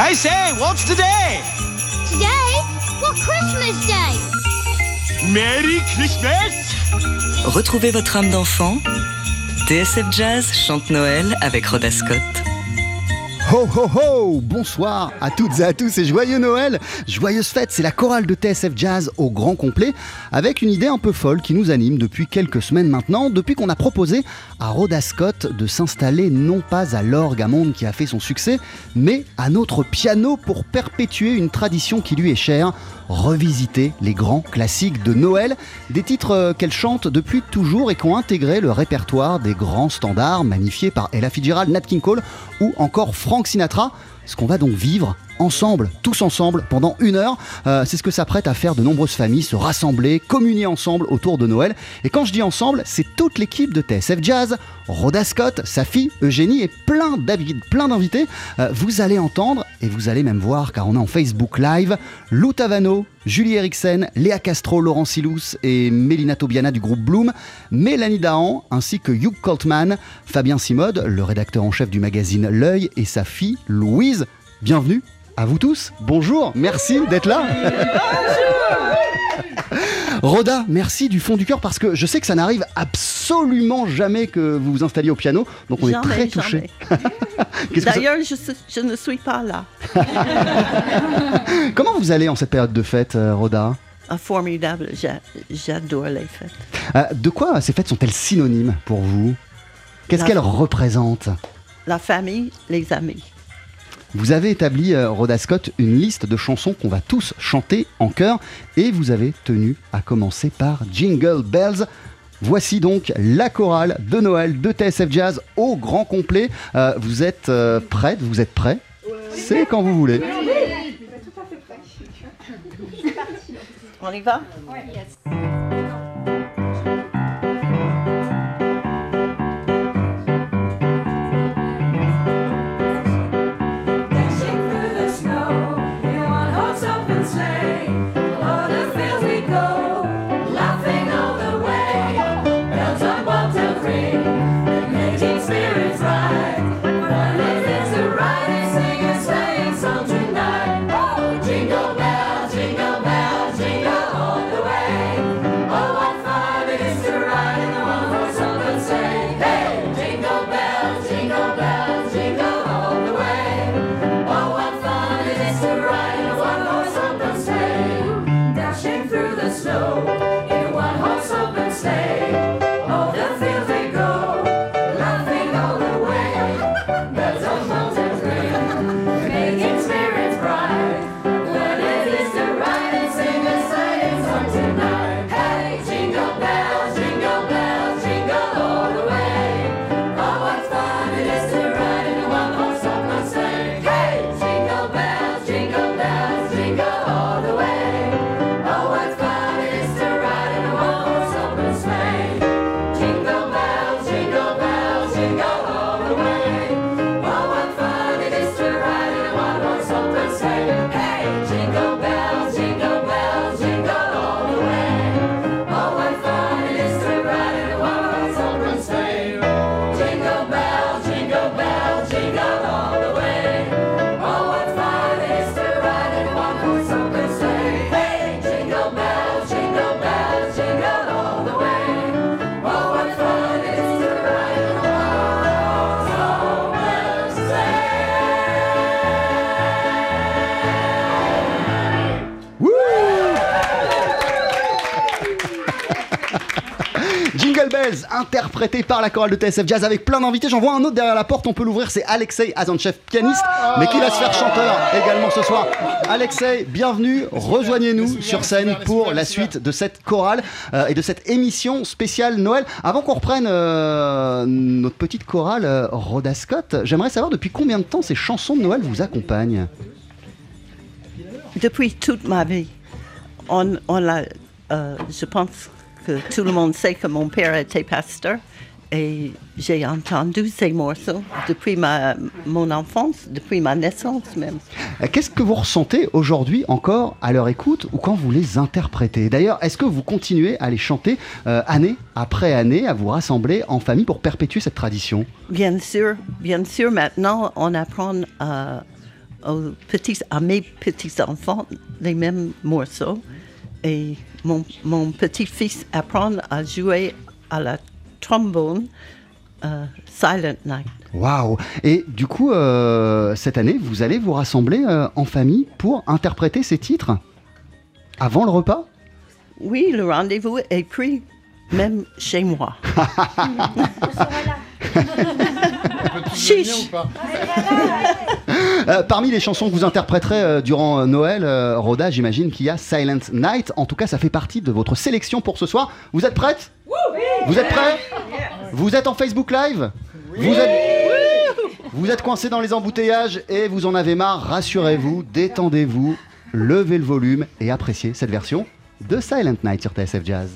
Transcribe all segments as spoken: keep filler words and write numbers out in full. I say, what's today? Today? Well, Christmas Day. Merry Christmas! Retrouvez votre âme d'enfant. T S F Jazz chante Noël avec Rhoda Scott. Ho ho ho! Bonsoir à toutes et à tous et joyeux Noël! Joyeuse fête, c'est la chorale de T S F Jazz au grand complet avec une idée un peu folle qui nous anime depuis quelques semaines maintenant, depuis qu'on a proposé à Rhoda Scott de s'installer non pas à l'orgue à monde qui a fait son succès, mais à notre piano pour perpétuer une tradition qui lui est chère, revisiter les grands classiques de Noël, des titres qu'elle chante depuis toujours et qui ont intégré le répertoire des grands standards magnifiés par Ella Fitzgerald, Nat King Cole ou encore Frank Sinatra, ce qu'on va donc vivre ensemble, tous ensemble, pendant une heure. Euh, c'est ce que s'apprêtent à faire de nombreuses familles, se rassembler, communier ensemble autour de Noël. Et quand je dis ensemble, c'est toute l'équipe de T S F Jazz, Rhoda Scott, sa fille Eugénie et plein d'habits, plein d'invités. Euh, vous allez entendre et vous allez même voir, car on est en Facebook Live, Lou Tavano, Julie Eriksen, Léa Castro, Laurent Silous et Mélina Tobiana du groupe Bloom, Mélanie Dahan ainsi que Hugh Coltman, Fabien Simode, le rédacteur en chef du magazine L'Œil et sa fille Louise. Bienvenue à vous tous, bonjour, merci d'être là. Rhoda, merci du fond du cœur parce que je sais que ça n'arrive absolument jamais que vous vous installiez au piano, donc on jamais, est très touchés. D'ailleurs, ça... je, je ne suis pas là. Comment vous allez en cette période de fête, Rhoda ? Ah, formidable, j'a... j'adore les fêtes. Euh, de quoi ces fêtes sont-elles synonymes pour vous ? Qu'est-ce la... qu'elles représentent ? La famille, les amis. Vous avez établi, euh, Rhoda Scott, une liste de chansons qu'on va tous chanter en chœur et vous avez tenu à commencer par Jingle Bells. Voici donc la chorale de Noël de T S F Jazz au grand complet. Euh, vous êtes euh, prête ? Vous êtes prêts ? C'est quand vous voulez. On y va ? Ouais. Yes. Interprété par la chorale de T S F Jazz avec plein d'invités. J'en vois un autre derrière la porte, on peut l'ouvrir, c'est Alexeï Azantchev, pianiste, mais qui va se faire chanteur également ce soir. Alexeï, bienvenue, rejoignez-nous sur scène pour la suite de cette chorale euh, et de cette émission spéciale Noël. Avant qu'on reprenne euh, notre petite chorale, euh, Rhoda Scott, j'aimerais savoir depuis combien de temps ces chansons de Noël vous accompagnent ? Depuis toute ma vie. On, on l'a, euh, je pense... que tout le monde sait que mon père était pasteur et j'ai entendu ces morceaux depuis ma, mon enfance, depuis ma naissance même. Qu'est-ce que vous ressentez aujourd'hui encore à leur écoute ou quand vous les interprétez ? D'ailleurs, est-ce que vous continuez à les chanter euh, année après année, à vous rassembler en famille pour perpétuer cette tradition ? Bien sûr, bien sûr. Maintenant, on apprend à, aux petits, à mes petits-enfants les mêmes morceaux. Et mon, mon petit-fils apprend à jouer à la trombone euh, Silent Night. Waouh! Et du coup, euh, cette année, vous allez vous rassembler euh, en famille pour interpréter ces titres avant le repas? Oui, le rendez-vous est pris, même chez moi. On sera là. Chiche. euh, Parmi les chansons que vous interpréterez euh, durant euh, Noël, euh, Rhoda, j'imagine qu'il y a Silent Night. En tout cas, ça fait partie de votre sélection pour ce soir. Vous êtes prête? Oui. Vous êtes prêts? Oui. Vous êtes en Facebook Live? Oui. Vous êtes, oui. Vous êtes coincés dans les embouteillages et vous en avez marre. Rassurez-vous, détendez-vous, levez le volume et appréciez cette version de Silent Night sur T S F Jazz.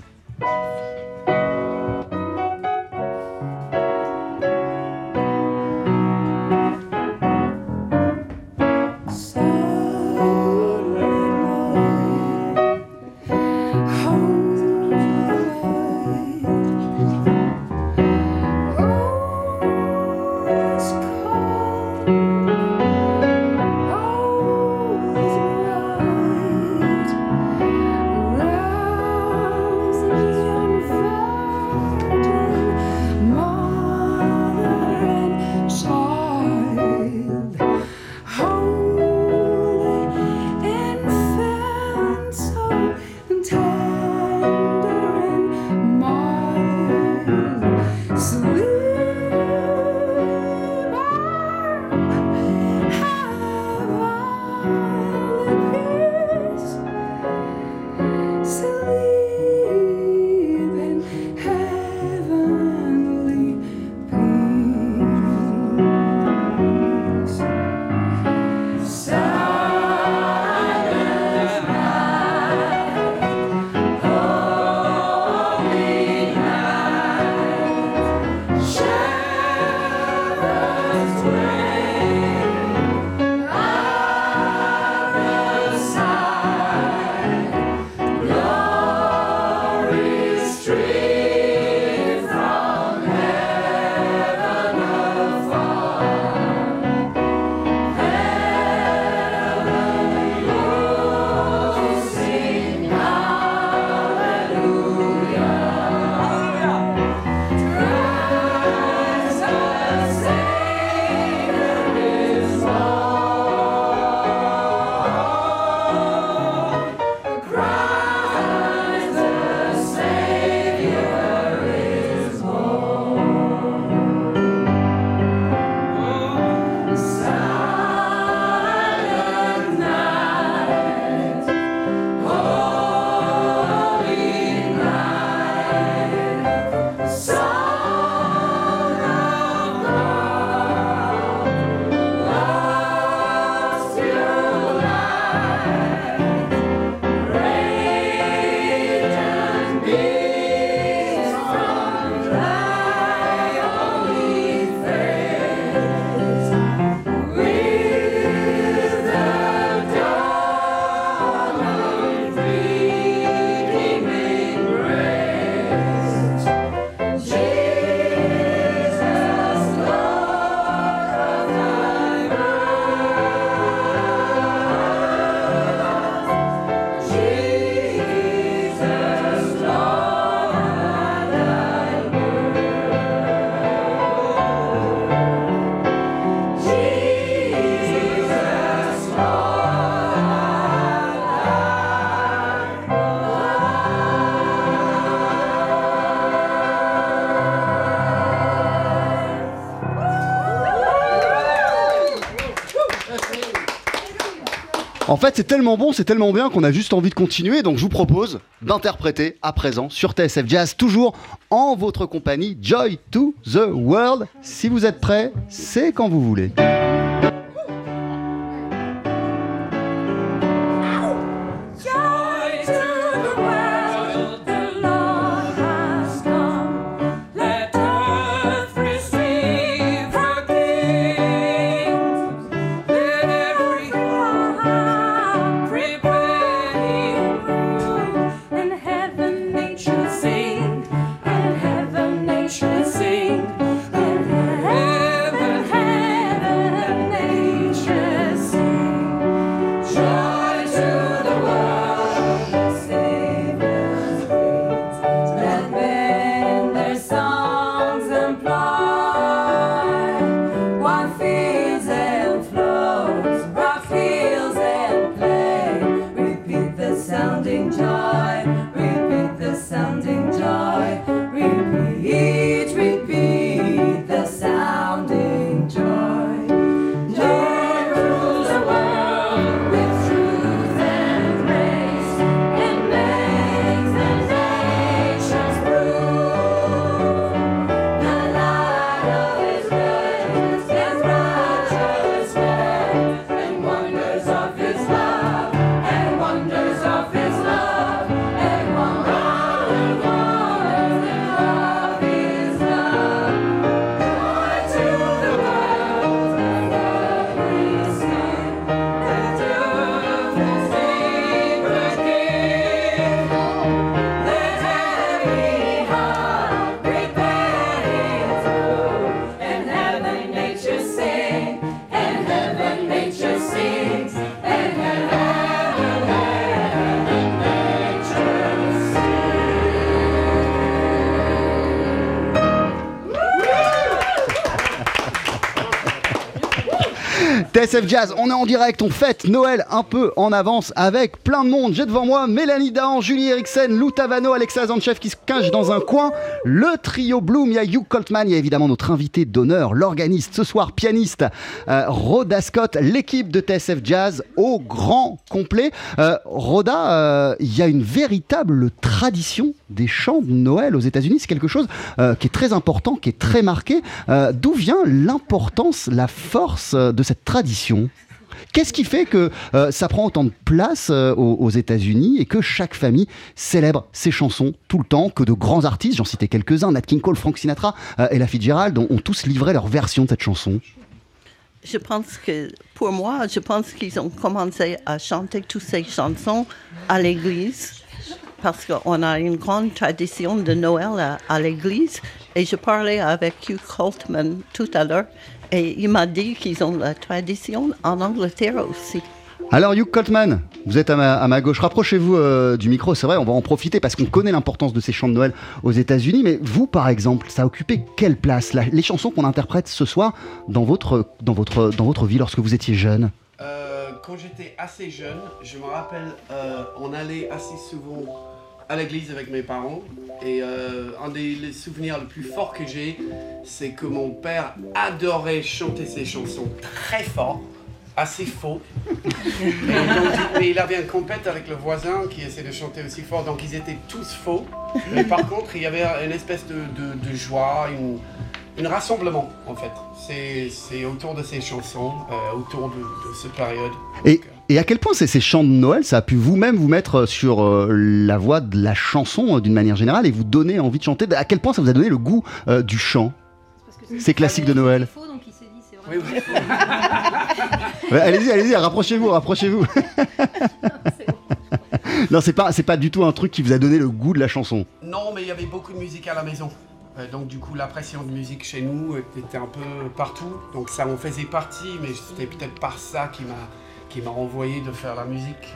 En fait, c'est tellement bon, c'est tellement bien qu'on a juste envie de continuer. Donc, je vous propose d'interpréter à présent sur T S F Jazz, toujours en votre compagnie, Joy to the World. Si vous êtes prêts, c'est quand vous voulez. Sing, and heaven, heaven T S F Jazz, on est en direct, on fête Noël un peu en avance avec plein de monde. J'ai devant moi Mélanie Dahan, Julie Eriksen, Lou Tavano, Alexeï Azantchev qui se cache dans un coin. Le trio Bloom, il y a Hugh Coltman, il y a évidemment notre invité d'honneur, l'organiste, ce soir pianiste, euh, Rhoda Scott, l'équipe de T S F Jazz au grand complet. Euh, Rhoda, euh, il y a une véritable tradition des chants de Noël aux États-Unis. C'est quelque chose euh, qui est très important, qui est très marqué. Euh, d'où vient l'importance, la force de cette tradition ? Qu'est-ce qui fait que euh, ça prend autant de place euh, aux, aux États-Unis et que chaque famille célèbre ses chansons tout le temps, que de grands artistes, j'en citais quelques-uns, Nat King Cole, Frank Sinatra euh, et Ella Fitzgerald, ont, ont tous livré leur version de cette chanson? Je pense que, pour moi, je pense qu'ils ont commencé à chanter toutes ces chansons à l'église, parce qu'on a une grande tradition de Noël à, à l'église. Et je parlais avec Hugh Coltman tout à l'heure, et il m'a dit qu'ils ont la tradition en Angleterre aussi. Alors Hugh Coltman, vous êtes à ma, à ma gauche, rapprochez-vous euh, du micro, c'est vrai, on va en profiter parce qu'on connaît l'importance de ces chants de Noël aux États-Unis, mais vous par exemple, ça a occupé quelle place là, les chansons qu'on interprète ce soir dans votre, dans votre, dans votre vie lorsque vous étiez jeune? euh, Quand j'étais assez jeune, je me rappelle, euh, on allait assez souvent à l'église avec mes parents, et euh, un des souvenirs les plus forts que j'ai, c'est que mon père adorait chanter ses chansons très fort, assez faux. Et donc, il avait une compète avec le voisin qui essayait de chanter aussi fort, donc ils étaient tous faux. Mais par contre, il y avait une espèce de, de, de joie, une, une rassemblement en fait. C'est, c'est autour de ces chansons, euh, autour de, de cette période. Et... Donc, Et à quel point ces, ces chants de Noël, ça a pu vous-même vous mettre sur euh, la voie de la chanson euh, d'une manière générale et vous donner envie de chanter? À quel point ça vous a donné le goût euh, du chant? Parce que c'est ces classiques de Noël. C'est faux, donc il s'est dit, c'est vraiment oui, oui. Allez-y, allez-y, rapprochez-vous, rapprochez-vous. Non, c'est pas, c'est pas du tout un truc qui vous a donné le goût de la chanson. Non, mais il y avait beaucoup de musique à la maison. Euh, donc du coup, la pression de musique chez nous était un peu partout. Donc ça en faisait partie, mais c'était peut-être par ça qui m'a... qui m'a renvoyé de faire la musique.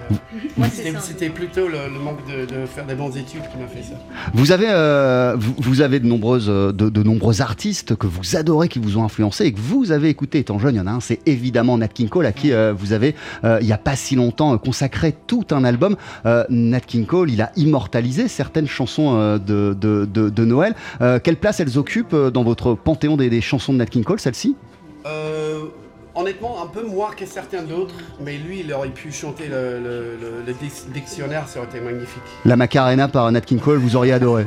Moi, c'était, ça, c'était plutôt le, le manque de, de faire des bonnes études qui m'a fait ça. Vous avez, euh, vous, vous avez de, nombreuses, de, de nombreux artistes que vous adorez, qui vous ont influencé et que vous avez écouté étant jeune. Il y en a un, c'est évidemment Nat King Cole, à qui euh, vous avez, euh, il n'y a pas si longtemps, consacré tout un album. Euh, Nat King Cole, il a immortalisé certaines chansons euh, de, de, de, de Noël. Euh, quelle place elles occupent dans votre panthéon des, des chansons de Nat King Cole, celle-ci ? euh... Honnêtement, un peu moins que certains d'autres, mais lui, il aurait pu chanter le, le, le, le dictionnaire, ça aurait été magnifique. La Macarena par Nat King Cole, vous auriez adoré.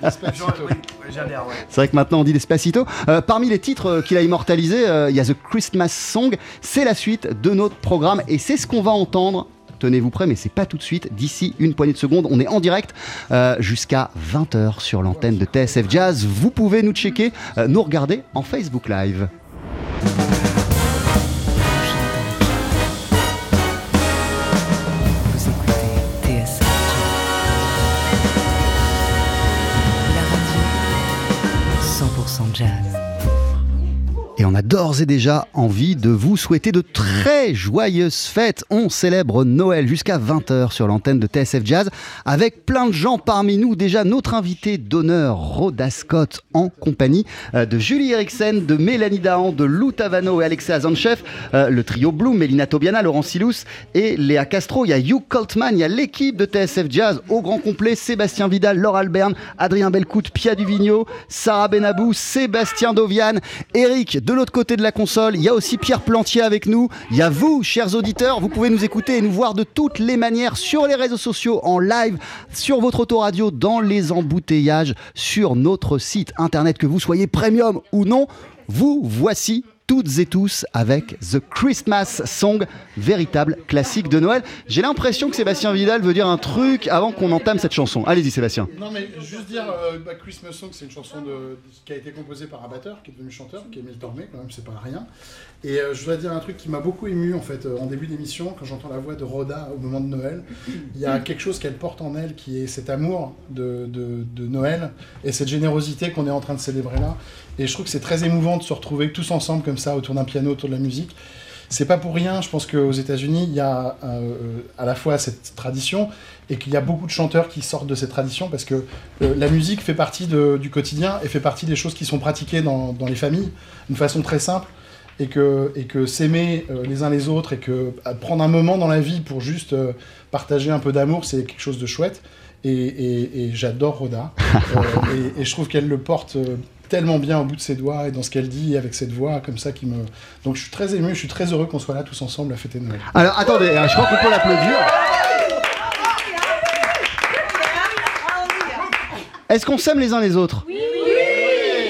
L'Espacito. Oui, j'adore, ouais. C'est vrai que maintenant, on dit l'Espacito. Euh, parmi les titres qu'il a immortalisés, il euh, y a The Christmas Song. C'est la suite de notre programme et c'est ce qu'on va entendre. Tenez-vous prêts, mais c'est pas tout de suite. D'ici une poignée de secondes, on est en direct euh, jusqu'à vingt heures sur l'antenne de T S F Jazz. Vous pouvez nous checker, euh, nous regarder en Facebook Live. Et on a d'ores et déjà envie de vous souhaiter de très joyeuses fêtes. On célèbre Noël jusqu'à vingt heures sur l'antenne de T S F Jazz avec plein de gens parmi nous. Déjà notre invité d'honneur, Rhoda Scott, en compagnie de Julie Eriksen, de Mélanie Dahan, de Lou Tavano et Alexeï Azantchev, le trio Bloom, Mélina Tobiana, Laurent Silous et Léa Castro. Il y a Hugh Coltman, il y a l'équipe de T S F Jazz au grand complet, Sébastien Vidal, Laure Alberne, Adrien Belcoute, Pierre Duvignot, Sarah Benabou, Sébastien Dovian, Eric. De l'autre côté de la console, il y a aussi Pierre Plantier avec nous. Il y a vous, chers auditeurs. Vous pouvez nous écouter et nous voir de toutes les manières sur les réseaux sociaux, en live, sur votre autoradio, dans les embouteillages, sur notre site internet. Que vous soyez premium ou non, vous voici toutes et tous avec The Christmas Song, véritable classique de Noël. J'ai l'impression que Sébastien Vidal veut dire un truc avant qu'on entame cette chanson. Allez-y Sébastien. Non mais juste dire, euh, bah, Christmas Song, c'est une chanson de, qui a été composée par un batteur, qui est devenu chanteur, qui est Emile Dormé, quand même, c'est pas rien. Et euh, je voudrais dire un truc qui m'a beaucoup ému en fait, euh, en début d'émission, quand j'entends la voix de Rhoda au moment de Noël. Il y a quelque chose qu'elle porte en elle, qui est cet amour de, de, de Noël et cette générosité qu'on est en train de célébrer là. Et je trouve que c'est très émouvant de se retrouver tous ensemble comme ça, autour d'un piano, autour de la musique. C'est pas pour rien, je pense qu'aux États-Unis, il y a euh, à la fois cette tradition et qu'il y a beaucoup de chanteurs qui sortent de cette tradition parce que euh, la musique fait partie de, du quotidien et fait partie des choses qui sont pratiquées dans, dans les familles, d'une façon très simple. et que, et que s'aimer euh, les uns les autres et que prendre un moment dans la vie pour juste euh, partager un peu d'amour, c'est quelque chose de chouette. Et, et, et j'adore Rhoda. euh, et, et je trouve qu'elle le porte euh, tellement bien au bout de ses doigts et dans ce qu'elle dit avec cette voix comme ça qui me... Donc je suis très ému, je suis très heureux qu'on soit là tous ensemble à fêter Noël. Alors attendez, hein, je crois qu'on peut l'applaudir. Est-ce qu'on s'aime les uns les autres? Oui.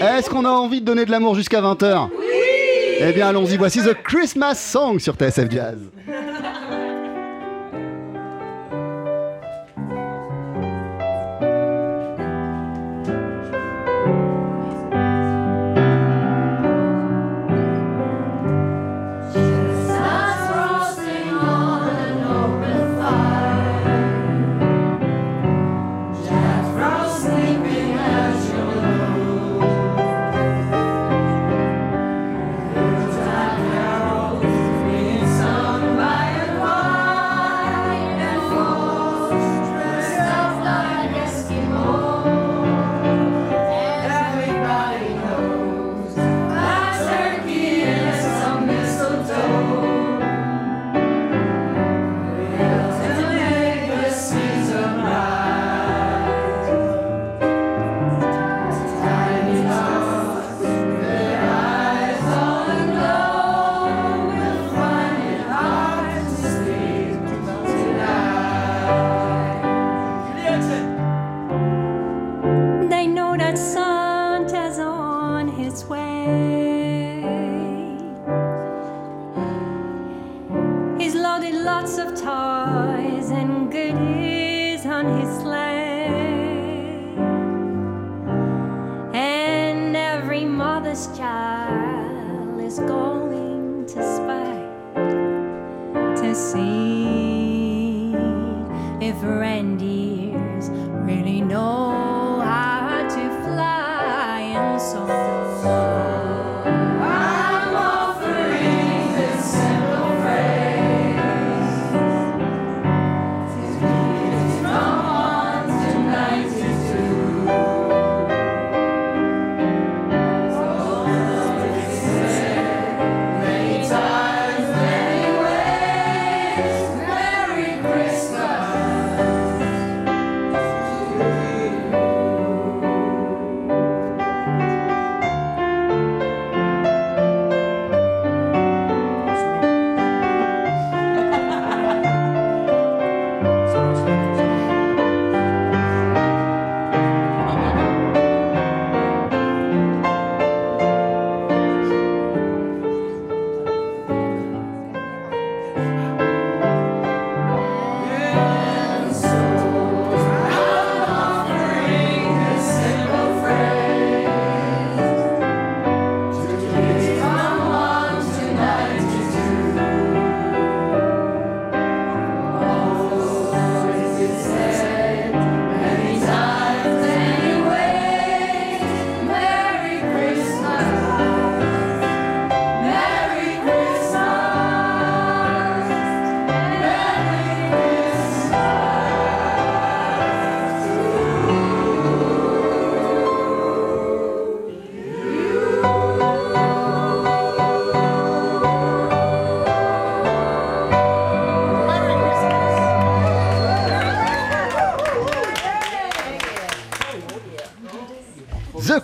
Est-ce qu'on a envie de donner de l'amour jusqu'à vingt heures? Oui. Eh bien allons-y, voici The Christmas Song sur T S F Jazz.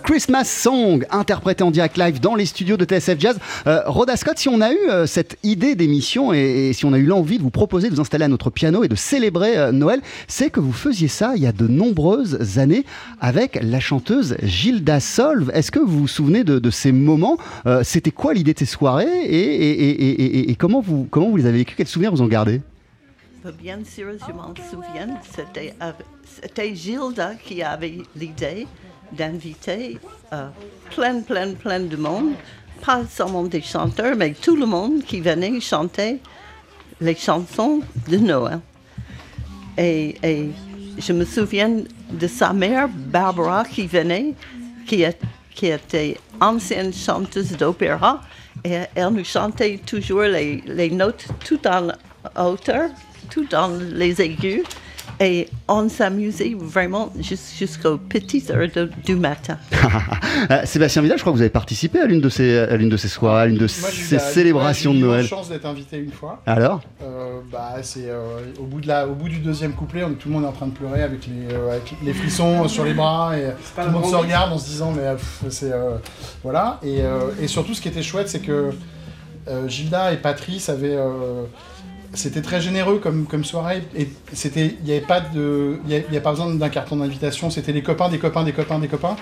Christmas Song, interprété en direct live dans les studios de T S F Jazz. Euh, Rhoda Scott, si on a eu euh, cette idée d'émission et, et si on a eu l'envie de vous proposer de vous installer à notre piano et de célébrer euh, Noël, c'est que vous faisiez ça il y a de nombreuses années avec la chanteuse Gilda Solve. Est-ce que vous vous souvenez de, de ces moments? euh, C'était quoi l'idée de ces soirées et, et, et, et, et, et comment, vous, comment vous les avez vécues? Quels souvenirs vous en gardez? Bien sûr, je m'en souviens. C'était, c'était Gilda qui avait l'idée d'inviter euh, plein, plein, plein de monde, pas seulement des chanteurs, mais tout le monde qui venait chanter les chansons de Noël. Et, et je me souviens de sa mère, Barbara, qui venait, qui, a, qui était ancienne chanteuse d'opéra, et elle nous chantait toujours les, les notes tout en hauteur, tout en les aigus, Et on s'amusait vraiment jusqu'aux petites heures de, du matin. euh, Sébastien Vidal, je crois que vous avez participé à l'une de ces, à l'une de ces soirées, à l'une de Moi, ces la, célébrations de Noël. J'ai eu la chance d'être invité une fois. Alors euh, bah, c'est, euh, au, bout de la, au bout du deuxième couplet, on, tout le monde est en train de pleurer avec les, euh, avec les frissons sur les bras. Et tout le monde se regarde en se disant, mais pff, c'est... Euh, voilà. Et, euh, et surtout, ce qui était chouette, c'est que euh, Gilda et Patrice avaient... Euh, C'était très généreux comme, comme soirée, et il n'y avait pas de, y avait, y avait pas besoin d'un carton d'invitation, c'était les copains, des copains, des copains, des copains.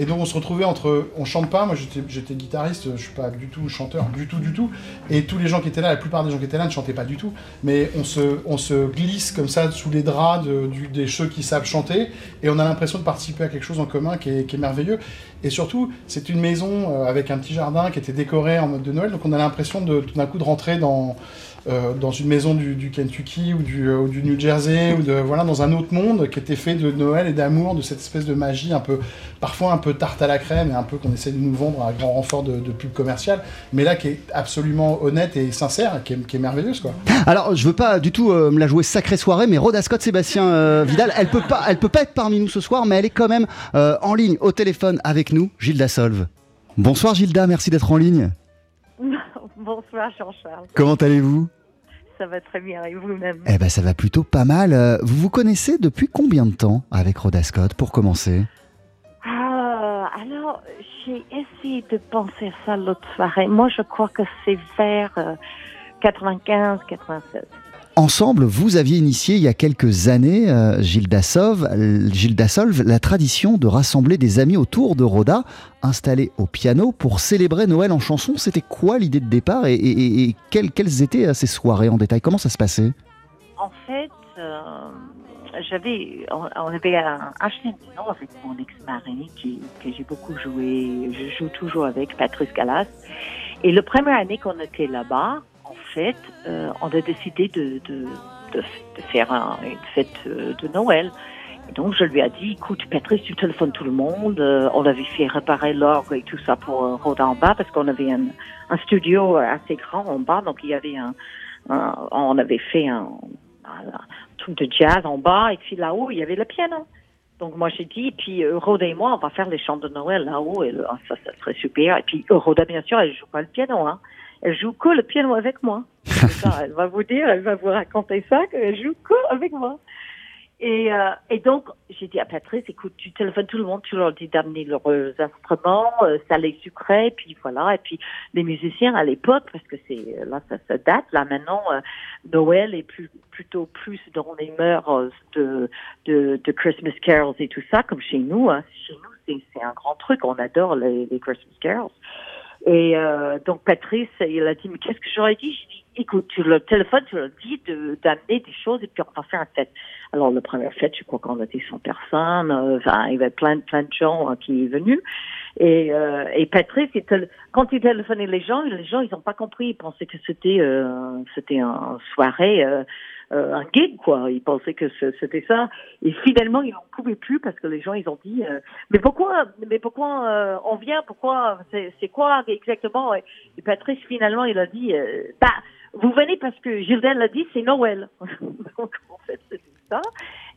Et donc on se retrouvait entre, on chante pas, moi j'étais, j'étais guitariste, je suis pas du tout chanteur, du tout, du tout. Et tous les gens qui étaient là, la plupart des gens qui étaient là ne chantaient pas du tout. Mais on se, on se glisse comme ça sous les draps de, du, des ceux qui savent chanter, et on a l'impression de participer à quelque chose en commun qui est, qui est merveilleux. Et surtout, c'est une maison avec un petit jardin qui était décoré en mode de Noël, donc on a l'impression de, tout d'un coup de rentrer dans... Euh, dans une maison du, du Kentucky ou du, euh, ou du New Jersey, ou de, voilà, dans un autre monde qui était fait de Noël et d'amour, de cette espèce de magie un peu, parfois un peu tarte à la crème et un peu qu'on essaie de nous vendre à grand renfort de, de pub commerciale, mais là qui est absolument honnête et sincère, qui est, qui est merveilleuse, quoi. Alors je veux pas du tout euh, me la jouer sacrée soirée, mais Rhoda Scott, Sébastien euh, Vidal, elle peut pas, elle peut pas être parmi nous ce soir, mais elle est quand même euh, en ligne au téléphone avec nous, Gilda Solve. Bonsoir Gilda, merci d'être en ligne. Bonsoir Jean-Charles. Comment allez-vous ? Ça va très bien, et vous-même ? Eh ben ça va plutôt pas mal. Vous vous connaissez depuis combien de temps avec Rhoda Scott, pour commencer ? Ah, alors, j'ai essayé de penser à ça l'autre soirée. Moi, je crois que c'est vers euh, quatre-vingt-quinze quatre-vingt-seize. Ensemble, vous aviez initié il y a quelques années, euh, Gilda Solve, Gilda Solve, la tradition de rassembler des amis autour de Rhoda, installés au piano pour célébrer Noël en chanson. C'était quoi l'idée de départ et, et, et quelles, quelles étaient ces soirées en détail ? Comment ça se passait ? En fait, euh, j'avais, on, on avait acheté une maison avec mon ex-mari qui, que j'ai beaucoup joué. Je joue toujours avec Patrice Galas. Et la première année qu'on était là-bas, en fait, euh, on a décidé de, de, de, de faire un, une fête euh, de Noël. Et donc, je lui ai dit, écoute, Patrice, tu téléphones tout le monde. Euh, on avait fait réparer l'orgue et tout ça pour euh, Rhoda en bas, parce qu'on avait un, un studio assez grand en bas. Donc, il y avait un, un on avait fait un, un, un truc de jazz en bas. Et puis là-haut, il y avait le piano. Donc, moi, j'ai dit, puis euh, Rhoda et moi, on va faire les chants de Noël là-haut. Et, oh, ça, ça serait super. Et puis, euh, Rhoda, bien sûr, elle joue pas le piano, hein. Elle joue que le piano avec moi. Ça, elle va vous dire, elle va vous raconter ça, qu'elle joue que avec moi. Et, euh, et donc, j'ai dit à Patrice, écoute, tu téléphones tout le monde, tu leur dis d'amener leurs instruments, euh, salés sucrés, puis voilà. Et puis, les musiciens, à l'époque, parce que c'est, là, ça, ça date. Là, maintenant, euh, Noël est plus, plutôt plus dans les mœurs de, de, de Christmas carols et tout ça, comme chez nous, hein. Chez nous, c'est, c'est un grand truc. On adore les, les Christmas carols. Et euh, donc Patrice, il a dit, mais qu'est-ce que j'aurais dit ? J'ai dit, écoute, tu le téléphones, tu leur dis de, d'amener des choses et puis on va faire une fête. Alors, la première fête, je crois qu'on était cent personnes, euh, enfin, il y avait plein, plein de gens hein, qui sont venus. Et, euh, et Patrice, il te, quand il téléphonait les gens, les gens, ils n'ont pas compris. Ils pensaient que c'était, euh, c'était une soirée, euh, euh, un gig, quoi. Ils pensaient que c'était ça. Et finalement, ils n'en pouvaient plus parce que les gens, ils ont dit, euh, mais pourquoi, mais pourquoi euh, on vient ? Pourquoi ? C'est, c'est quoi exactement ? Et, et Patrice, finalement, il a dit, euh, bah, vous venez parce que Gilda l'a dit, c'est Noël. Donc, en fait, c'était ça.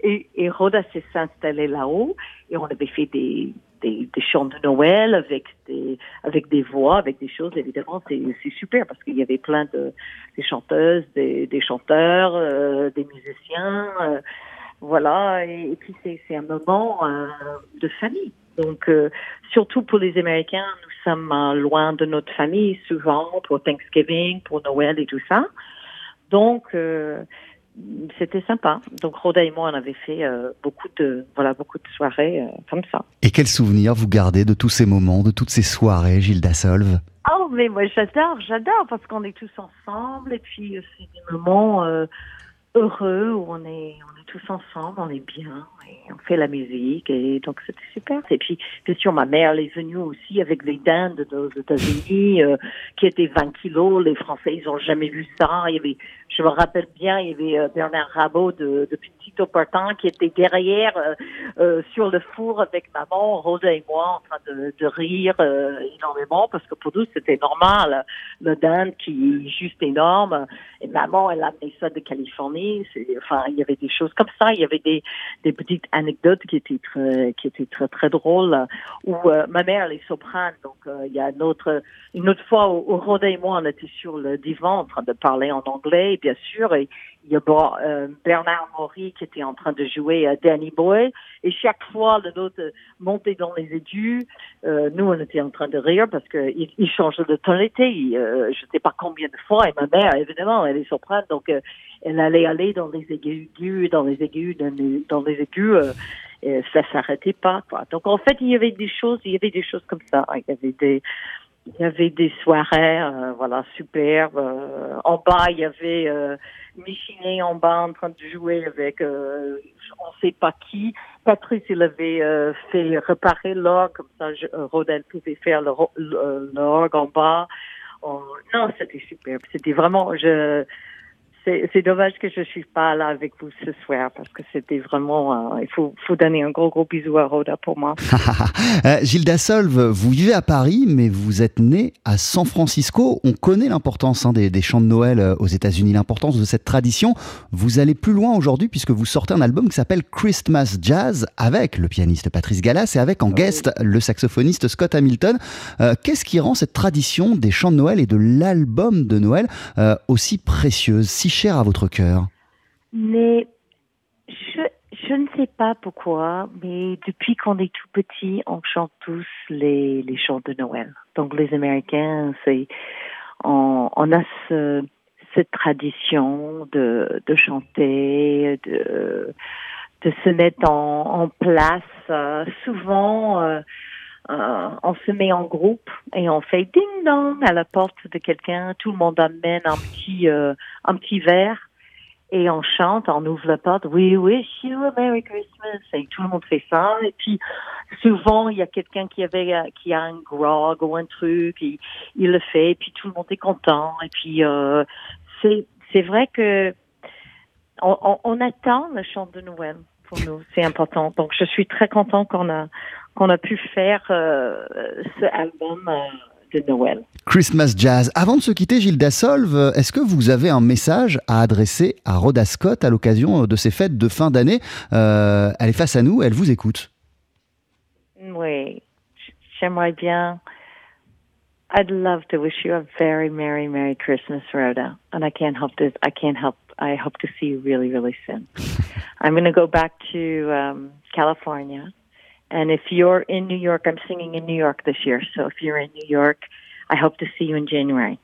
Et, et Rhoda s'est installée là-haut et on avait fait des, Des, des chants de Noël avec des avec des voix, avec des choses, évidemment c'est c'est super parce qu'il y avait plein de des chanteuses, des des chanteurs, euh, des musiciens, euh, voilà et, et puis c'est c'est un moment euh, de famille. Donc euh, surtout pour les Américains, nous sommes euh, loin de notre famille souvent pour Thanksgiving, pour Noël et tout ça. Donc euh, c'était sympa. Donc Rhoda et moi, on avait fait euh, beaucoup de voilà beaucoup de soirées euh, comme ça. Et quels souvenirs vous gardez de tous ces moments, de toutes ces soirées, Gilda Solve ? Oh mais moi j'adore, j'adore parce qu'on est tous ensemble et puis c'est des moments euh, heureux où on est on est tous ensemble, on est bien et on fait la musique et donc c'était super. Et puis bien sûr ma mère elle est venue aussi avec des dindes aux États-Unis euh, qui étaient vingt kilos. Les Français ils ont jamais vu ça. Il y avait Je me rappelle bien, il y avait Bernard Rabault de, de Petit Opportun qui était derrière euh, euh, sur le four avec maman, Rhoda et moi, en train de, de rire euh, énormément parce que pour nous, c'était normal. Le dinde qui est juste énorme. Et maman, elle a amené ça de Californie. Plantier. C'est, enfin, il y avait des choses comme ça. Il y avait des, des petites anecdotes qui étaient très, qui étaient très, très drôles. Où euh, ma mère, elle est soprane, donc euh, il y a une autre, une autre fois où, où Rhoda et moi, on était sur le divan en train de parler en anglais, bien sûr, et il y a bon, euh, Bernard Maury qui était en train de jouer euh, Danny Boy, et chaque fois, le note montait dans les aigus. Euh, nous, on était en train de rire parce qu'il il changeait de tonalité. Il, euh, je ne sais pas combien de fois, et ma mère, évidemment, elle est soprane, donc euh, elle allait aller dans les aigus, dans les aigus, dans les, dans les aigus, euh, et ça ne s'arrêtait pas, quoi. Donc, en fait, il y avait des choses, il y avait des choses comme ça. Il y avait des... Il y avait des soirées, euh, voilà, superbes. Euh, en bas, il y avait euh, Michiné en bas en train de jouer avec euh, on ne sait pas qui. Patrice, il avait euh, fait réparer l'orgue, comme ça, je, euh, Rodin pouvait faire le, le, l'orgue en bas. On... Non, c'était superbe. C'était vraiment... je C'est, c'est dommage que je ne suis pas là avec vous ce soir parce que c'était vraiment... Euh, il faut, faut donner un gros, gros bisou à Rhoda pour moi. euh, Gilda Solve, vous vivez à Paris, mais vous êtes née à San Francisco. On connaît l'importance hein, des, des chants de Noël aux États-Unis, l'importance de cette tradition. Vous allez plus loin aujourd'hui puisque vous sortez un album qui s'appelle Christmas Jazz avec le pianiste Patrice Galas et avec en guest le saxophoniste Scott Hamilton. Euh, qu'est-ce qui rend cette tradition des chants de Noël et de l'album de Noël euh, aussi précieuse, si cher à votre cœur? Mais je, je ne sais pas pourquoi, mais depuis qu'on est tout petit, on chante tous les, les chants de Noël. Donc les Américains, c'est, on, on a ce, cette tradition de, de chanter, de, de se mettre en, en place. Euh, souvent, euh, Euh, on se met en groupe et on fait ding dong à la porte de quelqu'un. Tout le monde amène un petit euh, un petit verre et on chante. On ouvre la porte. We wish you a Merry Christmas. Et tout le monde fait ça. Et puis souvent il y a quelqu'un qui avait qui a un grog ou un truc. Et il le fait. Et puis tout le monde est content. Et puis euh, c'est c'est vrai que on, on, on attend le chant de Noël pour nous. C'est important. Donc je suis très content qu'on a qu'on a pu faire euh, ce album euh, de Noël. Christmas Jazz. Avant de se quitter, Gilda Solve, est-ce que vous avez un message à adresser à Rhoda Scott à l'occasion de ces fêtes de fin d'année? euh, Elle est face à nous, elle vous écoute. Oui, j'aimerais bien... I'd love to wish you a very merry, merry Christmas, Rhoda. And I can't help this. I can't help. I hope to see you really, really soon. I'm going to go back to um, California. And if you're in New York, I'm singing in New York this year. So if you're in New York, I hope to see you in January.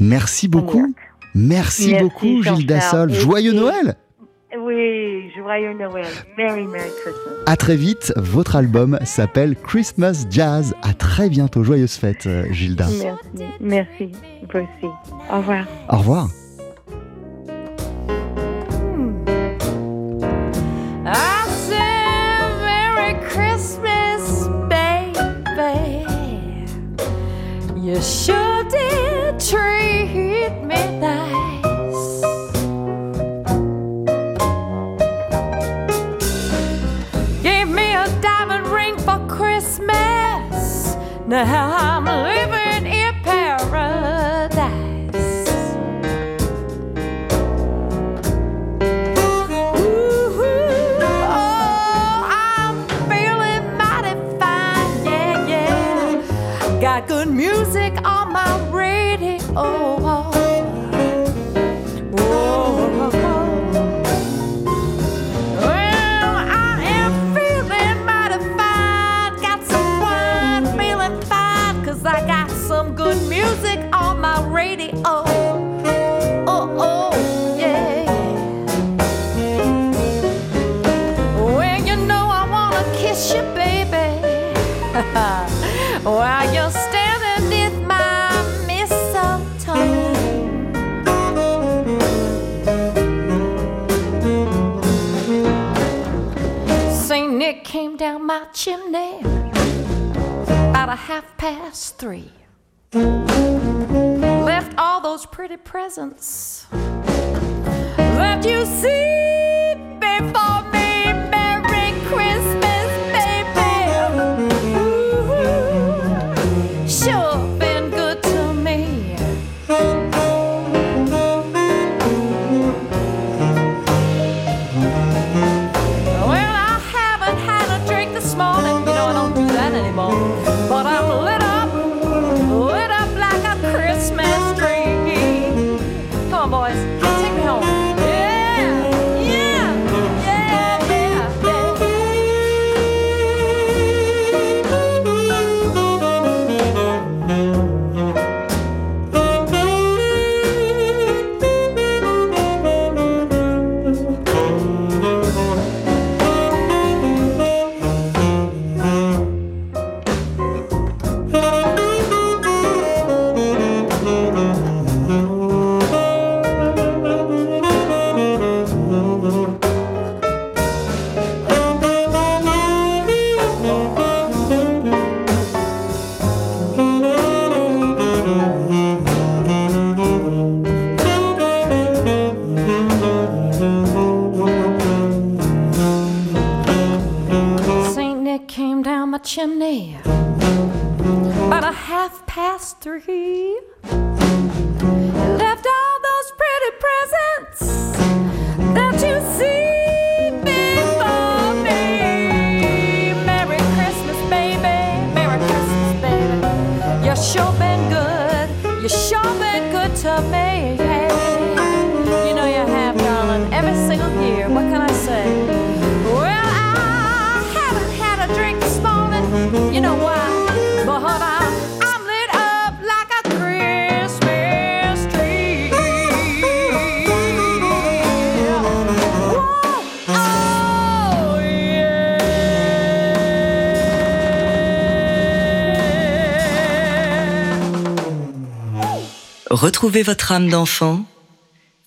Merci beaucoup. Merci, Merci beaucoup, Gilda Solve. Joyeux Noël. Oui, joyeux Noël. Merry, Merry Christmas. À très vite. Votre album s'appelle Christmas Jazz. À très bientôt. Joyeuses fêtes, Gilda. Merci. Merci. Vous aussi. Au revoir. Au revoir. You sure did treat me nice. Gave me a diamond ring for Christmas. Now I'm living in paradise. Ooh, oh, I'm feeling mighty fine, yeah, yeah. Got good music on my radio. Oh, oh, oh. Well, I am feeling mighty fine. Got some wine, feeling fine, 'cause I got some good music on my radio. Oh, oh, yeah. Well, you know I wanna kiss you, baby. While you're standing near came down my chimney about a half past three. Left all those pretty presents that you see before me. Merry Christmas, baby. Ooh, sure been good to me. on, boys. Take me home. Yeah, yeah, yeah, yeah, chimney about a half past three, left all those pretty presents that you see before me. Merry Christmas, baby, Merry Christmas, baby. You sure been good, you sure been good to me. You know you have, darling, every single year. What can I say? You know why? But hold on, I'm lit up like a Christmas tree. Whoa, oh yeah. Retrouvez votre âme d'enfant.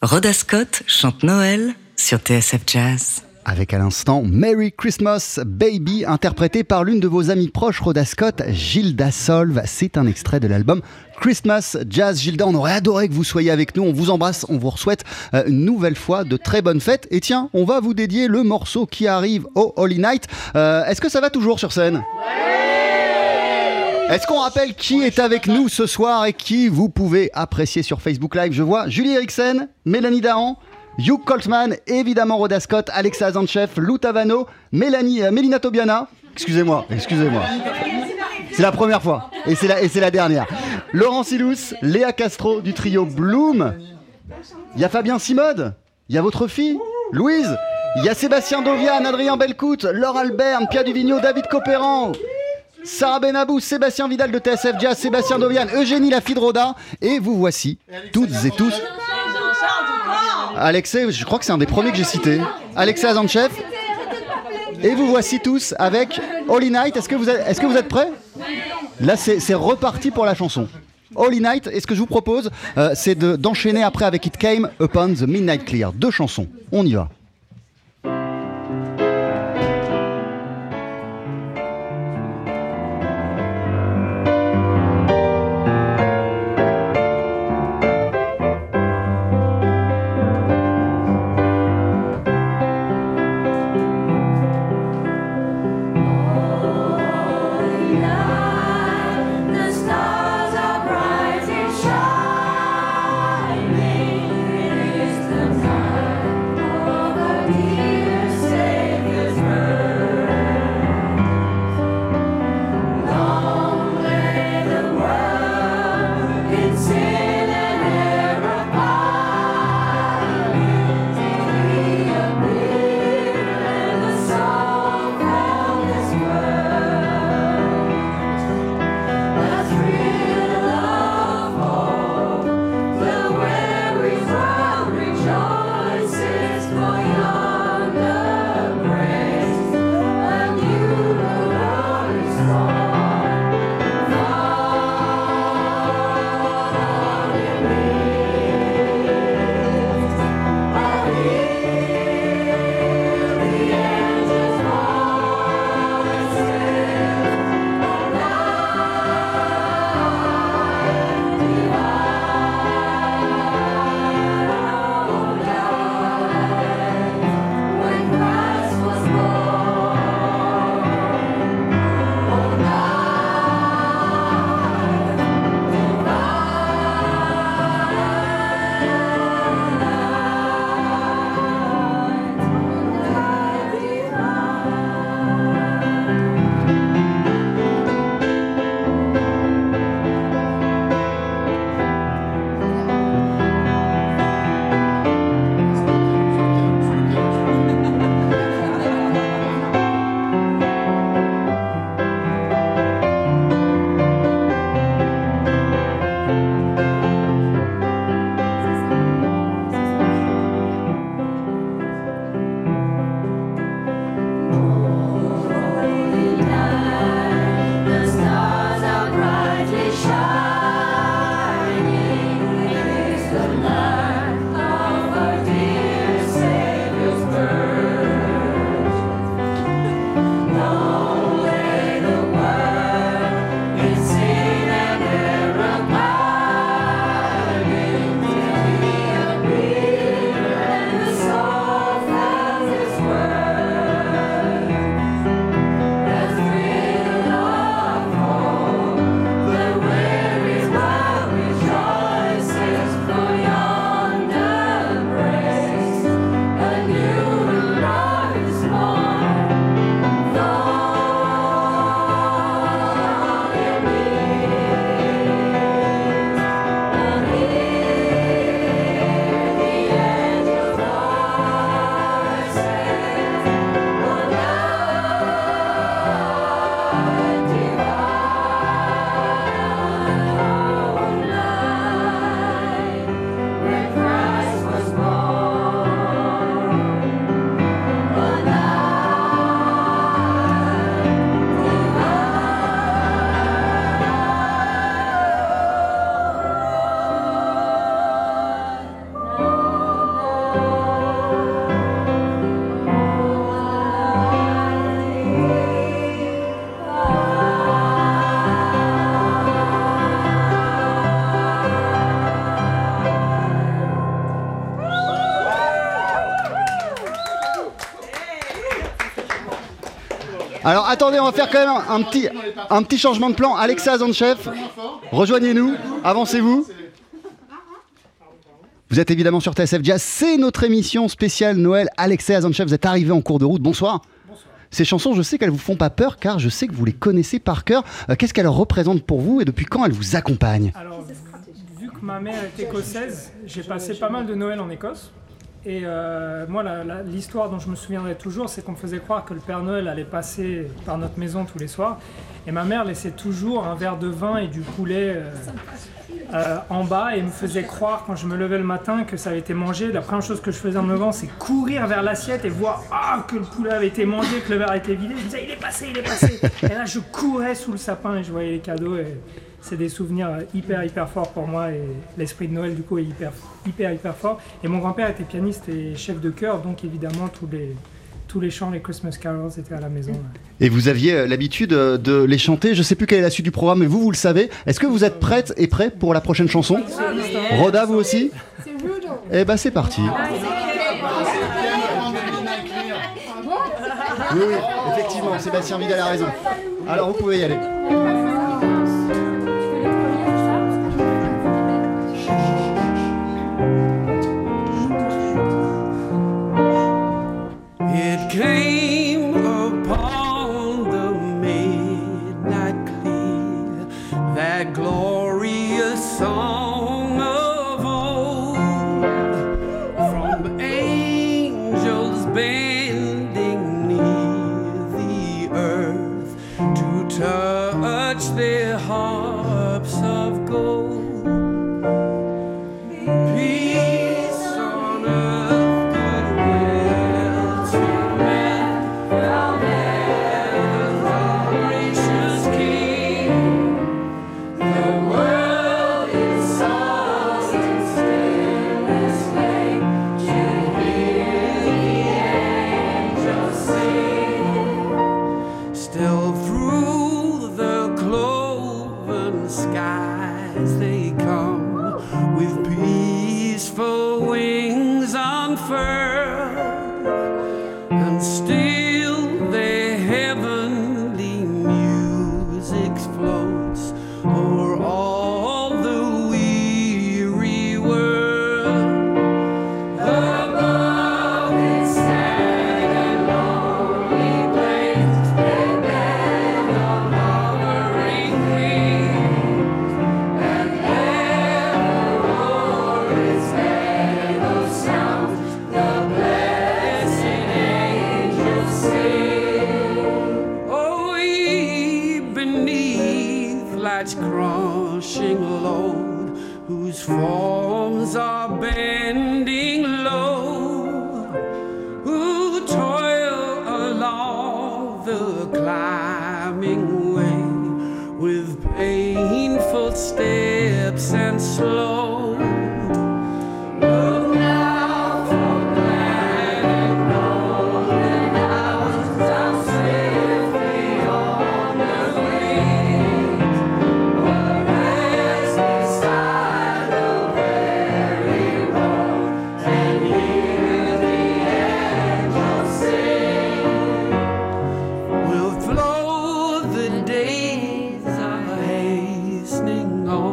Rhoda Scott chante Noël sur T S F Jazz. Avec à l'instant Merry Christmas Baby, interprété par l'une de vos amies proches, Rhoda Scott, Gilda Solve. C'est un extrait de l'album Christmas Jazz. Gilda, on aurait adoré que vous soyez avec nous. On vous embrasse, on vous souhaite une nouvelle fois de très bonnes fêtes. Et tiens, on va vous dédier le morceau qui arrive au Holy Night. Euh, est-ce que ça va toujours sur scène ? Ouais. Est-ce qu'on rappelle qui est avec nous ce soir et qui vous pouvez apprécier sur Facebook Live ? Je vois Julie Eriksen, Mélanie Dahan, Hugh Coltman, évidemment Rhoda Scott, Alexeï Azantchev, Lou Tavano, Mélanie, euh, Mélina Tobiana. Excusez-moi, excusez-moi. C'est la première fois et c'est la, et c'est la dernière. Laurent Silous, Léa Castro du trio Bloom. Il y a Fabien Simode, il y a votre fille, Louise. Il y a Sébastien Dovian, Adrien Belcoute, Laure Alberne, Pierre Duvignot, David Copéran, Sarah Benabou, Sébastien Vidal de T S F Jazz, Sébastien Dovian, Eugénie, la fille de Rhoda. Et vous voici, toutes et tous... Alexeï, je crois que c'est un des premiers que j'ai cité. Alexeï Azantchev. Et vous voici tous avec Holy Night. Est-ce que vous êtes, est-ce que vous êtes prêts ? Là, c'est, c'est reparti pour la chanson. Holy Night. Et ce que je vous propose, euh, c'est de, d'enchaîner après avec It Came Upon the Midnight Clear. Deux chansons. On y va. Oh, Alors attendez, on va faire quand même un, un, petit, un petit changement de plan. Alexeï Azantchev, rejoignez-nous, avancez-vous. Vous êtes évidemment sur T S F Jazz, c'est notre émission spéciale Noël. Alexeï Azantchev, vous êtes arrivé en cours de route, bonsoir. Bonsoir. Ces chansons, je sais qu'elles ne vous font pas peur car je sais que vous les connaissez par cœur. Euh, qu'est-ce qu'elles représentent pour vous et depuis quand elles vous accompagnent? Alors, vu que ma mère est écossaise, j'ai passé pas mal de Noël en Écosse. Et euh, moi, la, la, l'histoire dont je me souviendrai toujours, c'est qu'on me faisait croire que le Père Noël allait passer par notre maison tous les soirs. Et ma mère laissait toujours un verre de vin et du poulet euh, euh, en bas et me faisait croire, quand je me levais le matin, que ça avait été mangé. La première chose que je faisais en me levant, c'est courir vers l'assiette et voir ah, que le poulet avait été mangé, que le verre était vidé. Je disais, il est passé, il est passé. Et là, je courais sous le sapin et je voyais les cadeaux. Et c'est des souvenirs hyper, hyper forts pour moi et l'esprit de Noël, du coup, est hyper, hyper, hyper fort. Et mon grand-père était pianiste et chef de chœur, donc évidemment, tous les, tous les chants, les Christmas carols étaient à la maison. Et vous aviez l'habitude de les chanter. Je ne sais plus quelle est la suite du programme, mais vous, vous le savez. Est-ce que vous êtes prête et prêt pour la prochaine chanson? Rhoda, vous aussi? C'est Rudolph. Eh bien, c'est parti. Oui, oui, effectivement, Sébastien Vidal a raison. Alors, vous pouvez y aller. Days are hastening on.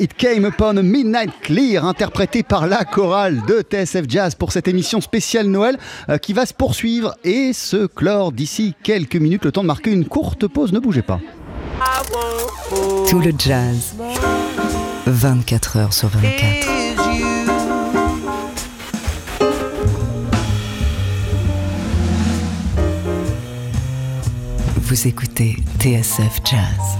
It Came Upon a Midnight Clear, interprété par la chorale de T S F Jazz pour cette émission spéciale Noël euh, qui va se poursuivre et se clore d'ici quelques minutes. Le temps de marquer une courte pause, ne bougez pas. Tout le jazz, vingt-quatre heures sur vingt-quatre. Vous écoutez T S F Jazz,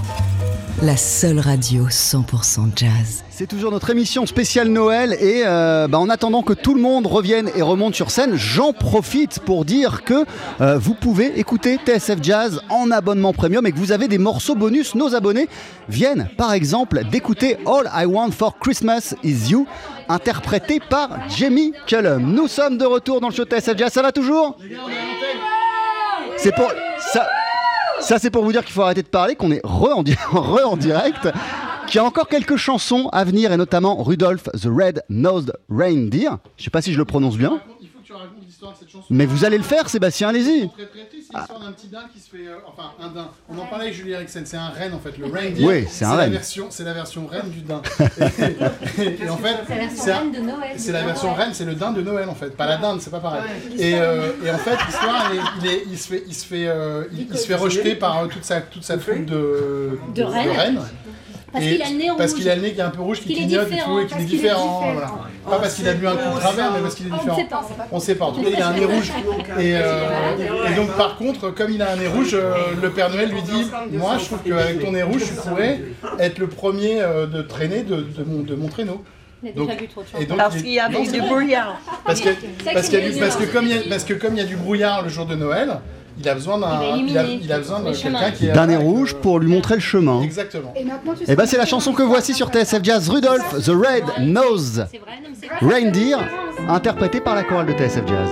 la seule radio cent pour cent jazz. C'est toujours notre émission spéciale Noël et euh, bah en attendant que tout le monde revienne et remonte sur scène, j'en profite pour dire que euh, vous pouvez écouter T S F Jazz en abonnement premium et que vous avez des morceaux bonus. Nos abonnés viennent par exemple d'écouter All I Want for Christmas Is You, interprété par Jamie Cullum. Nous sommes de retour dans le show T S F Jazz, ça va toujours ? C'est pour... ça... Ça, c'est pour vous dire qu'il faut arrêter de parler, qu'on est re en, di- re en direct, qu'il y a encore quelques chansons à venir, et notamment Rudolph the Red-Nosed Reindeer. Je ne sais pas si je le prononce bien. Il faut que tu racontes l'histoire de cette chanson. Mais vous allez le faire, Sébastien, allez-y. C'est l'histoire d'un petit daim qui se fait... Euh, enfin, un daim. On en parlait avec Julie Eriksen, c'est un renne, en fait. Le reindeer, oui, c'est, c'est, un la renne. Version, c'est la version reine du daim. et, et, et en fait, c'est la version c'est un, reine de Noël. C'est la version reine, c'est le daim de Noël, en fait. Pas la dinde, c'est pas pareil. Ouais, et, euh, et en fait, l'histoire, il, est, il, est, il se fait, il se fait, euh, il, il se fait rejeter par euh, toute sa toute sa troupe de, de, de reine. Parce qu'il, a le nez parce qu'il a le nez qui est un peu rouge, qui clignote et tout, et qu'il est différent. Qu'il est différent voilà. oh, pas parce qu'il a bu un coup de travers, mais parce qu'il est différent. On ne sait pas. En tout cas, il a un nez rouge. Et, euh, et donc, par contre, comme il a un nez rouge, euh, le Père Noël lui dit « Moi, je trouve qu'avec ton nez rouge, tu pourrais être le premier euh, de traîner de, de, mon, de mon traîneau. » Donc, et donc, parce qu'il y a du brouillard. Parce que comme il y a du brouillard le jour de Noël, il a besoin d'un, il, il, a, il a besoin de quelqu'un qui d'un nez rouge euh... pour lui montrer le chemin. Exactement. Et, et ben c'est la chanson que voici sur T S F Jazz, Rudolph the Red-Nosed Reindeer, interprétée par la chorale de T S F Jazz.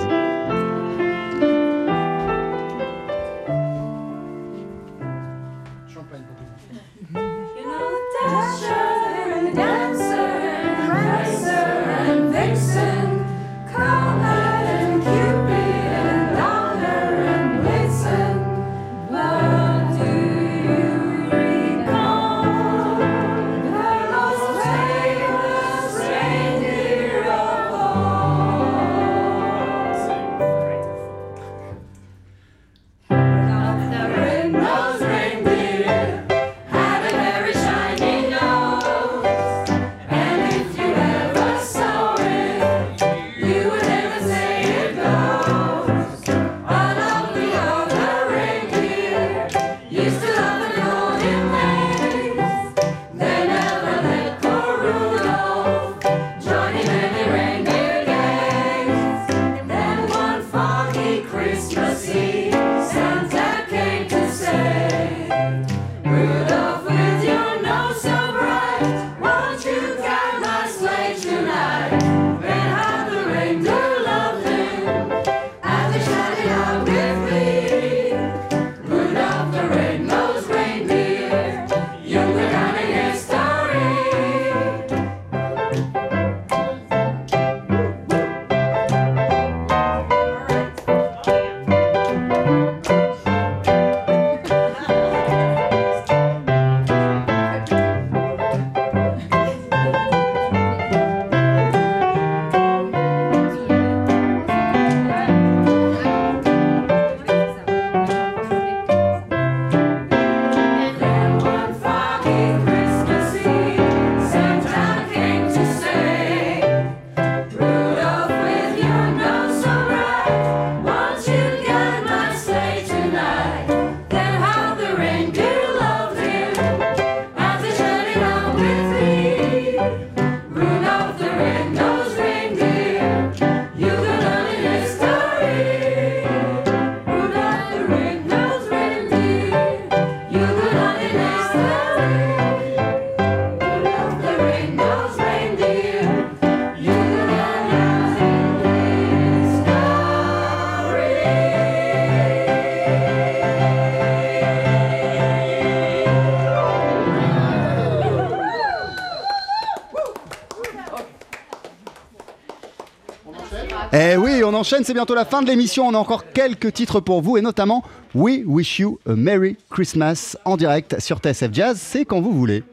Enchaîne, c'est bientôt la fin de l'émission, on a encore quelques titres pour vous et notamment We Wish You a Merry Christmas en direct sur T S F Jazz, c'est quand vous voulez.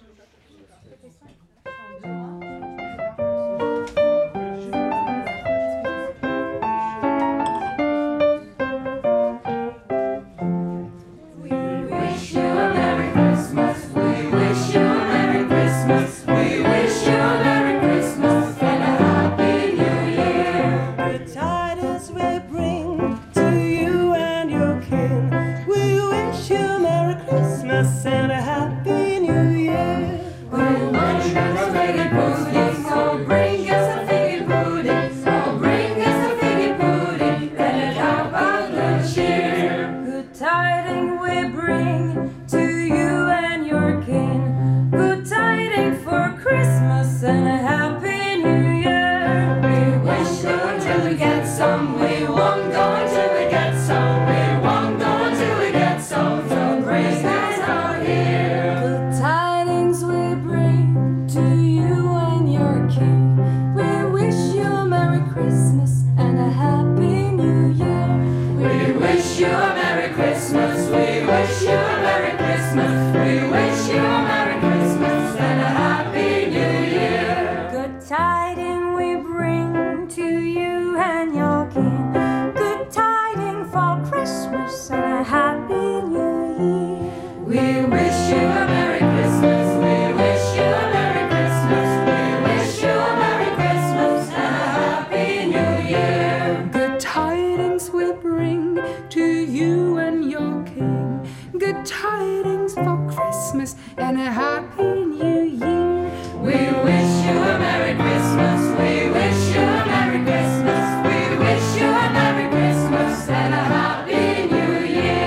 and a happy new year. We wish you until we get some. We won't go until we get some. We won't go until we get some. So Christmas out here. The tidings we bring to you and your king. We wish you a Merry Christmas and a Happy New Year. We wish you a Merry Christmas. We wish you a Merry Christmas. We wish you a Merry Christmas and a Happy New Year. Good tidings we bring to you and your kin. Good tidings for Christmas and a Happy New Year. We wish you a Merry Christmas. We wish you a Merry Christmas. We wish you a Merry Christmas and a Happy New Year. Good tidings we bring to you and your kin. Good tidings for Christmas and a Happy New Year. We wish you a Merry Christmas. We wish you a Merry Christmas. We wish you a Merry Christmas and a Happy New Year.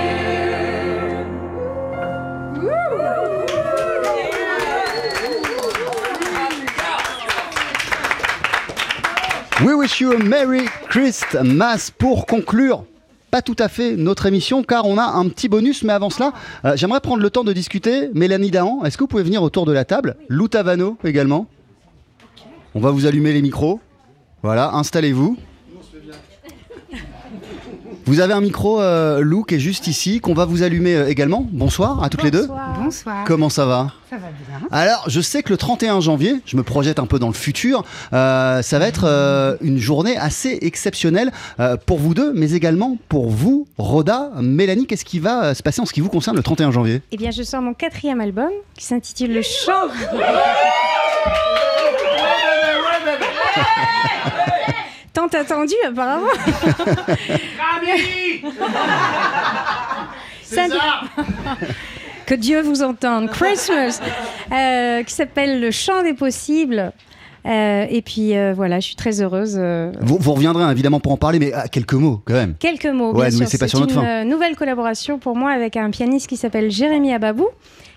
We wish you a Merry Christmas pour conclure. Pas tout à fait notre émission car on a un petit bonus, mais avant cela euh, j'aimerais prendre le temps de discuter. Mélanie Dahan, est-ce que vous pouvez venir autour de la table? Oui. Lou Tavano également. Okay. On va vous allumer les micros. Voilà, installez-vous. Non, c'est bien. Vous avez un micro euh, Lou qui est juste ici, qu'on va vous allumer euh, également. Bonsoir à toutes. Bonsoir. Les deux. Bonsoir. Comment ça va? Ça va bien. Alors je sais que le trente et un janvier, je me projette un peu dans le futur, euh, ça va être euh, une journée assez exceptionnelle euh, pour vous deux, mais également pour vous, Rhoda. Mélanie, qu'est-ce qui va se passer en ce qui vous concerne le trente et un janvier? Eh bien je sors mon quatrième album qui s'intitule Le Chant. Tant attendu apparemment. Ravi. C'est ça. Que Dieu vous entende, Christmas, euh, qui s'appelle Le Chant des possibles. Euh, et puis euh, voilà, je suis très heureuse. Euh... Vous, vous reviendrez évidemment pour en parler, mais ah, quelques mots quand même. Quelques mots, ouais, bien sûr. Mais c'est, c'est pas sur notre une fin. Nouvelle collaboration pour moi avec un pianiste qui s'appelle Jérémy Ababou,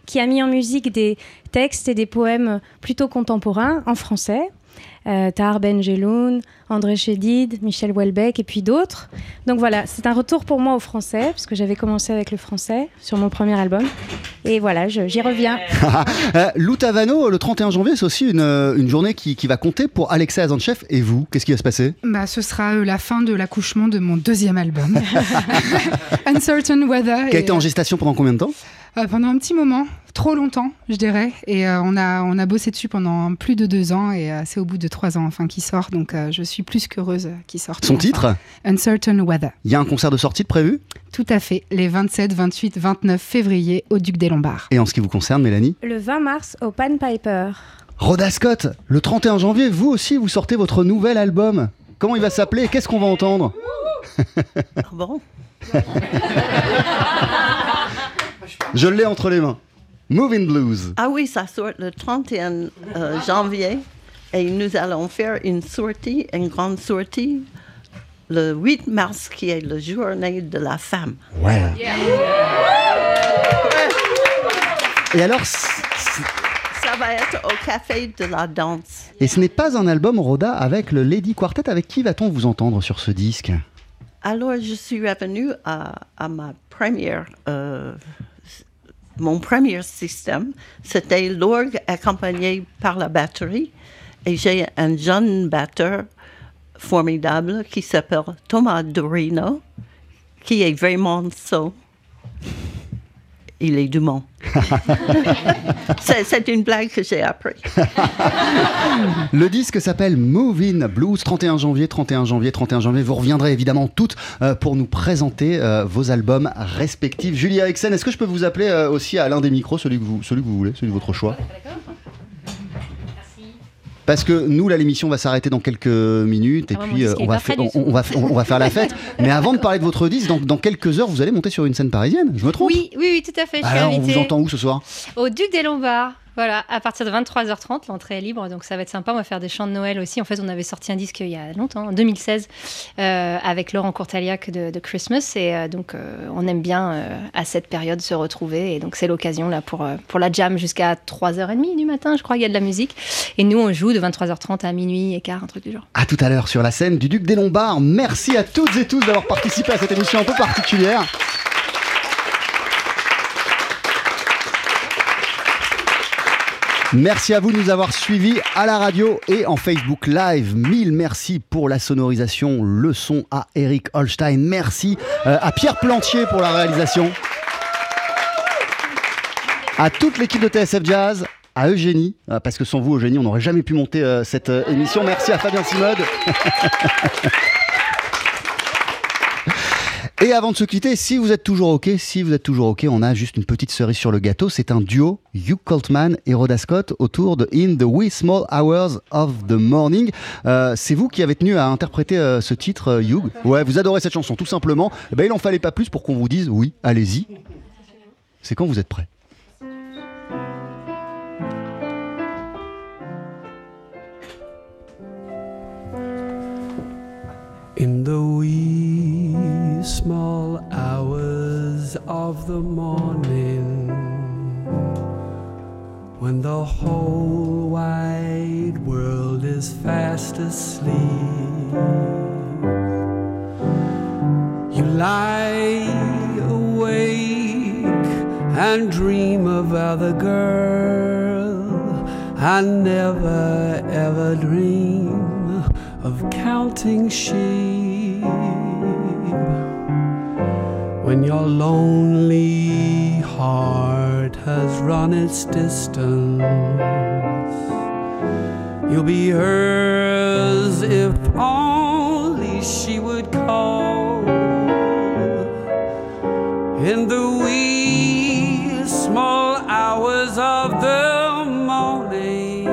qui a mis en musique des textes et des poèmes plutôt contemporains en français. Euh, Tahar Ben Jelloun, André Chedid, Michel Houellebecq et puis d'autres. Donc voilà, c'est un retour pour moi au français, parce que j'avais commencé avec le français sur mon premier album. Et voilà, je, j'y reviens. euh, Lou Tavano, le trente et un janvier, c'est aussi une, une journée qui, qui va compter pour Alexeï Azantchev et vous. Qu'est-ce qui va se passer? Bah, ce sera euh, la fin de l'accouchement de mon deuxième album, Uncertain Weather. Qui a été en gestation pendant combien de temps? Euh, pendant un petit moment, trop longtemps, je dirais. Et euh, on a on a bossé dessus pendant plus de deux ans. Et euh, c'est au bout de trois ans, enfin, qu'il sort. Donc, euh, je suis plus qu'heureuse qu'il sorte. Son enfin. Titre, Uncertain Weather. Il y a un concert de sortie de prévu? Tout à fait, les vingt-sept, vingt-huit, vingt-neuf février au Duc des Lombards. Et en ce qui vous concerne, Mélanie? Le vingt mars au Panpiper. Rhoda Scott, le trente et un janvier, vous aussi, vous sortez votre nouvel album. Comment il va s'appeler et qu'est-ce qu'on va entendre? Bon. Je l'ai entre les mains. Moving Blues. Ah oui, ça sort le trente et un euh, janvier et nous allons faire une sortie, une grande sortie, le huit mars qui est la journée de la femme. Ouais. Yeah. Et alors c- c- ça va être au Café de la Danse. Et ce n'est pas un album, Rhoda, avec le Lady Quartet. Avec qui va-t-on vous entendre sur ce disque? Alors, je suis revenue à, à ma première... Euh, mon premier système, c'était l'orgue accompagné par la batterie. Et j'ai un jeune batteur formidable qui s'appelle Thomas Dorino, qui est vraiment sot. Il est du monde. c'est, c'est une blague que j'ai appris. Le disque s'appelle Moving Blues, trente et un janvier, trente et un janvier, trente et un janvier. Vous reviendrez évidemment toutes euh, pour nous présenter euh, vos albums respectifs. Julie Eriksen, est-ce que je peux vous appeler euh, aussi à l'un des micros, celui que vous, celui que vous voulez, celui de votre choix? Parce que nous, là, l'émission va s'arrêter dans quelques minutes et ah, puis euh, on, va fa- on, on, va f- on va faire la fête. Mais avant de parler de votre disque, dans, dans quelques heures, vous allez monter sur une scène parisienne, je me trompe? Oui, oui, oui, tout à fait. Alors, je suis invitée. On vous entend où ce soir? Au Duc des Lombards. Voilà, à partir de vingt-trois heures trente, l'entrée est libre, donc ça va être sympa. On va faire des chants de Noël aussi. En fait, on avait sorti un disque il y a longtemps, en deux mille seize, euh, avec Laurent Courtaliac de, de Christmas. Et euh, donc, euh, on aime bien, euh, à cette période, se retrouver. Et donc, c'est l'occasion là pour, euh, pour la jam jusqu'à trois heures trente du matin, je crois, il y a de la musique. Et nous, on joue de vingt-trois heures trente à minuit et quart, un truc du genre. À tout à l'heure sur la scène du Duc des Lombards. Merci à toutes et tous d'avoir participé à cette émission un peu particulière. Merci à vous de nous avoir suivis à la radio et en Facebook Live. Mille merci pour la sonorisation, le son à Eric Holstein. Merci à Pierre Plantier pour la réalisation. À toute l'équipe de T S F Jazz, à Eugénie, parce que sans vous, Eugénie, on n'aurait jamais pu monter cette émission. Merci à Fabien Simode. Et avant de se quitter, si vous êtes toujours OK, si vous êtes toujours OK, on a juste une petite cerise sur le gâteau. C'est un duo, Hugh Coltman et Rhoda Scott, autour de In the Wee Small Hours of the Morning. Euh, c'est vous qui avez tenu à interpréter euh, ce titre, euh, Hugh. Ouais, vous adorez cette chanson, tout simplement. Eh ben, il n'en fallait pas plus pour qu'on vous dise oui, allez-y. C'est quand vous êtes prêts. In the wee small hours of the morning, when the whole wide world is fast asleep, you lie awake and dream of other girl. I never ever dream of counting sheep. When your lonely heart has run its distance, you'll be hers if only she would call. In the wee small hours of the morning,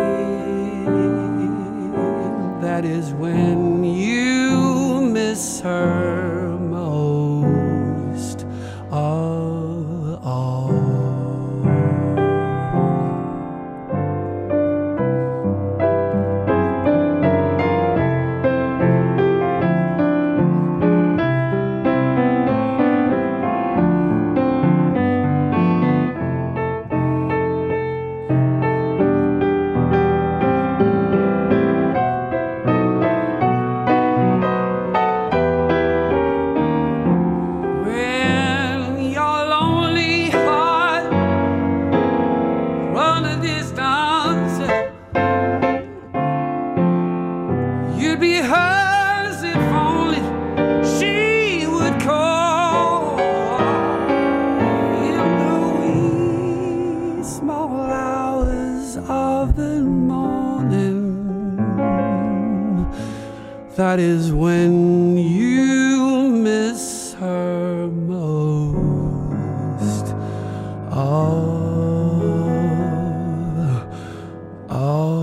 that is when you miss her most of all. That is when you miss her most of all.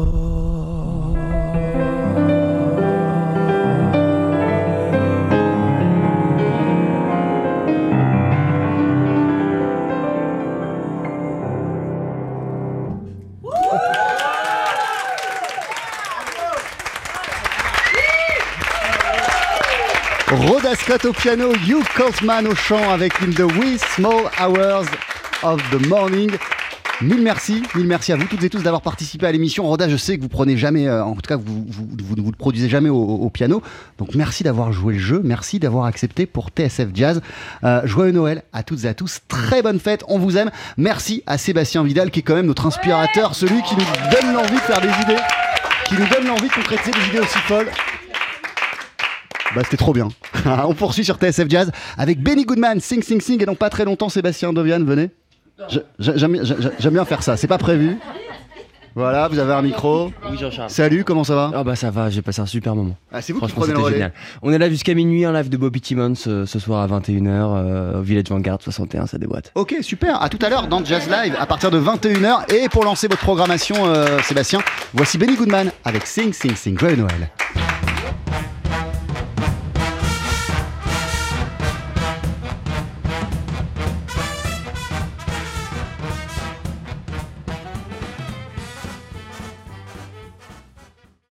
Rhoda Scott au piano, Hugh Coltman au chant avec In the Wee Small Hours of the Morning. Mille merci, mille merci à vous toutes et tous d'avoir participé à l'émission. Rhoda, je sais que vous prenez jamais, euh, en tout cas vous ne vous, vous, vous le produisez jamais au, au piano. Donc merci d'avoir joué le jeu, merci d'avoir accepté pour T S F Jazz. Euh, joyeux Noël à toutes et à tous, très bonne fête, on vous aime. Merci à Sébastien Vidal qui est quand même notre inspirateur, celui qui nous donne l'envie de faire des idées, qui nous donne l'envie de concrétiser des idées aussi folles. Bah, c'était trop bien. On poursuit sur T S F Jazz avec Benny Goodman, Sing Sing Sing, et dans pas très longtemps Sébastien Devienne, venez. Je, j'aime, j'aime bien faire ça, c'est pas prévu. Voilà, vous avez un micro. Oui, Jean-Charles. Salut, comment ça va ? Ah bah ça va, j'ai passé un super moment. Ah, c'est vous qui prenez le relais. On est là jusqu'à minuit, un live de Bobby Timmons euh, ce soir à vingt et une heures, euh, au Village Vanguard soixante et un, ça déboîte. Ok, super, à tout à l'heure dans Jazz Live à partir de vingt et une heures. Et pour lancer votre programmation, euh, Sébastien, voici Benny Goodman avec Sing Sing Sing. Joyeux Noël.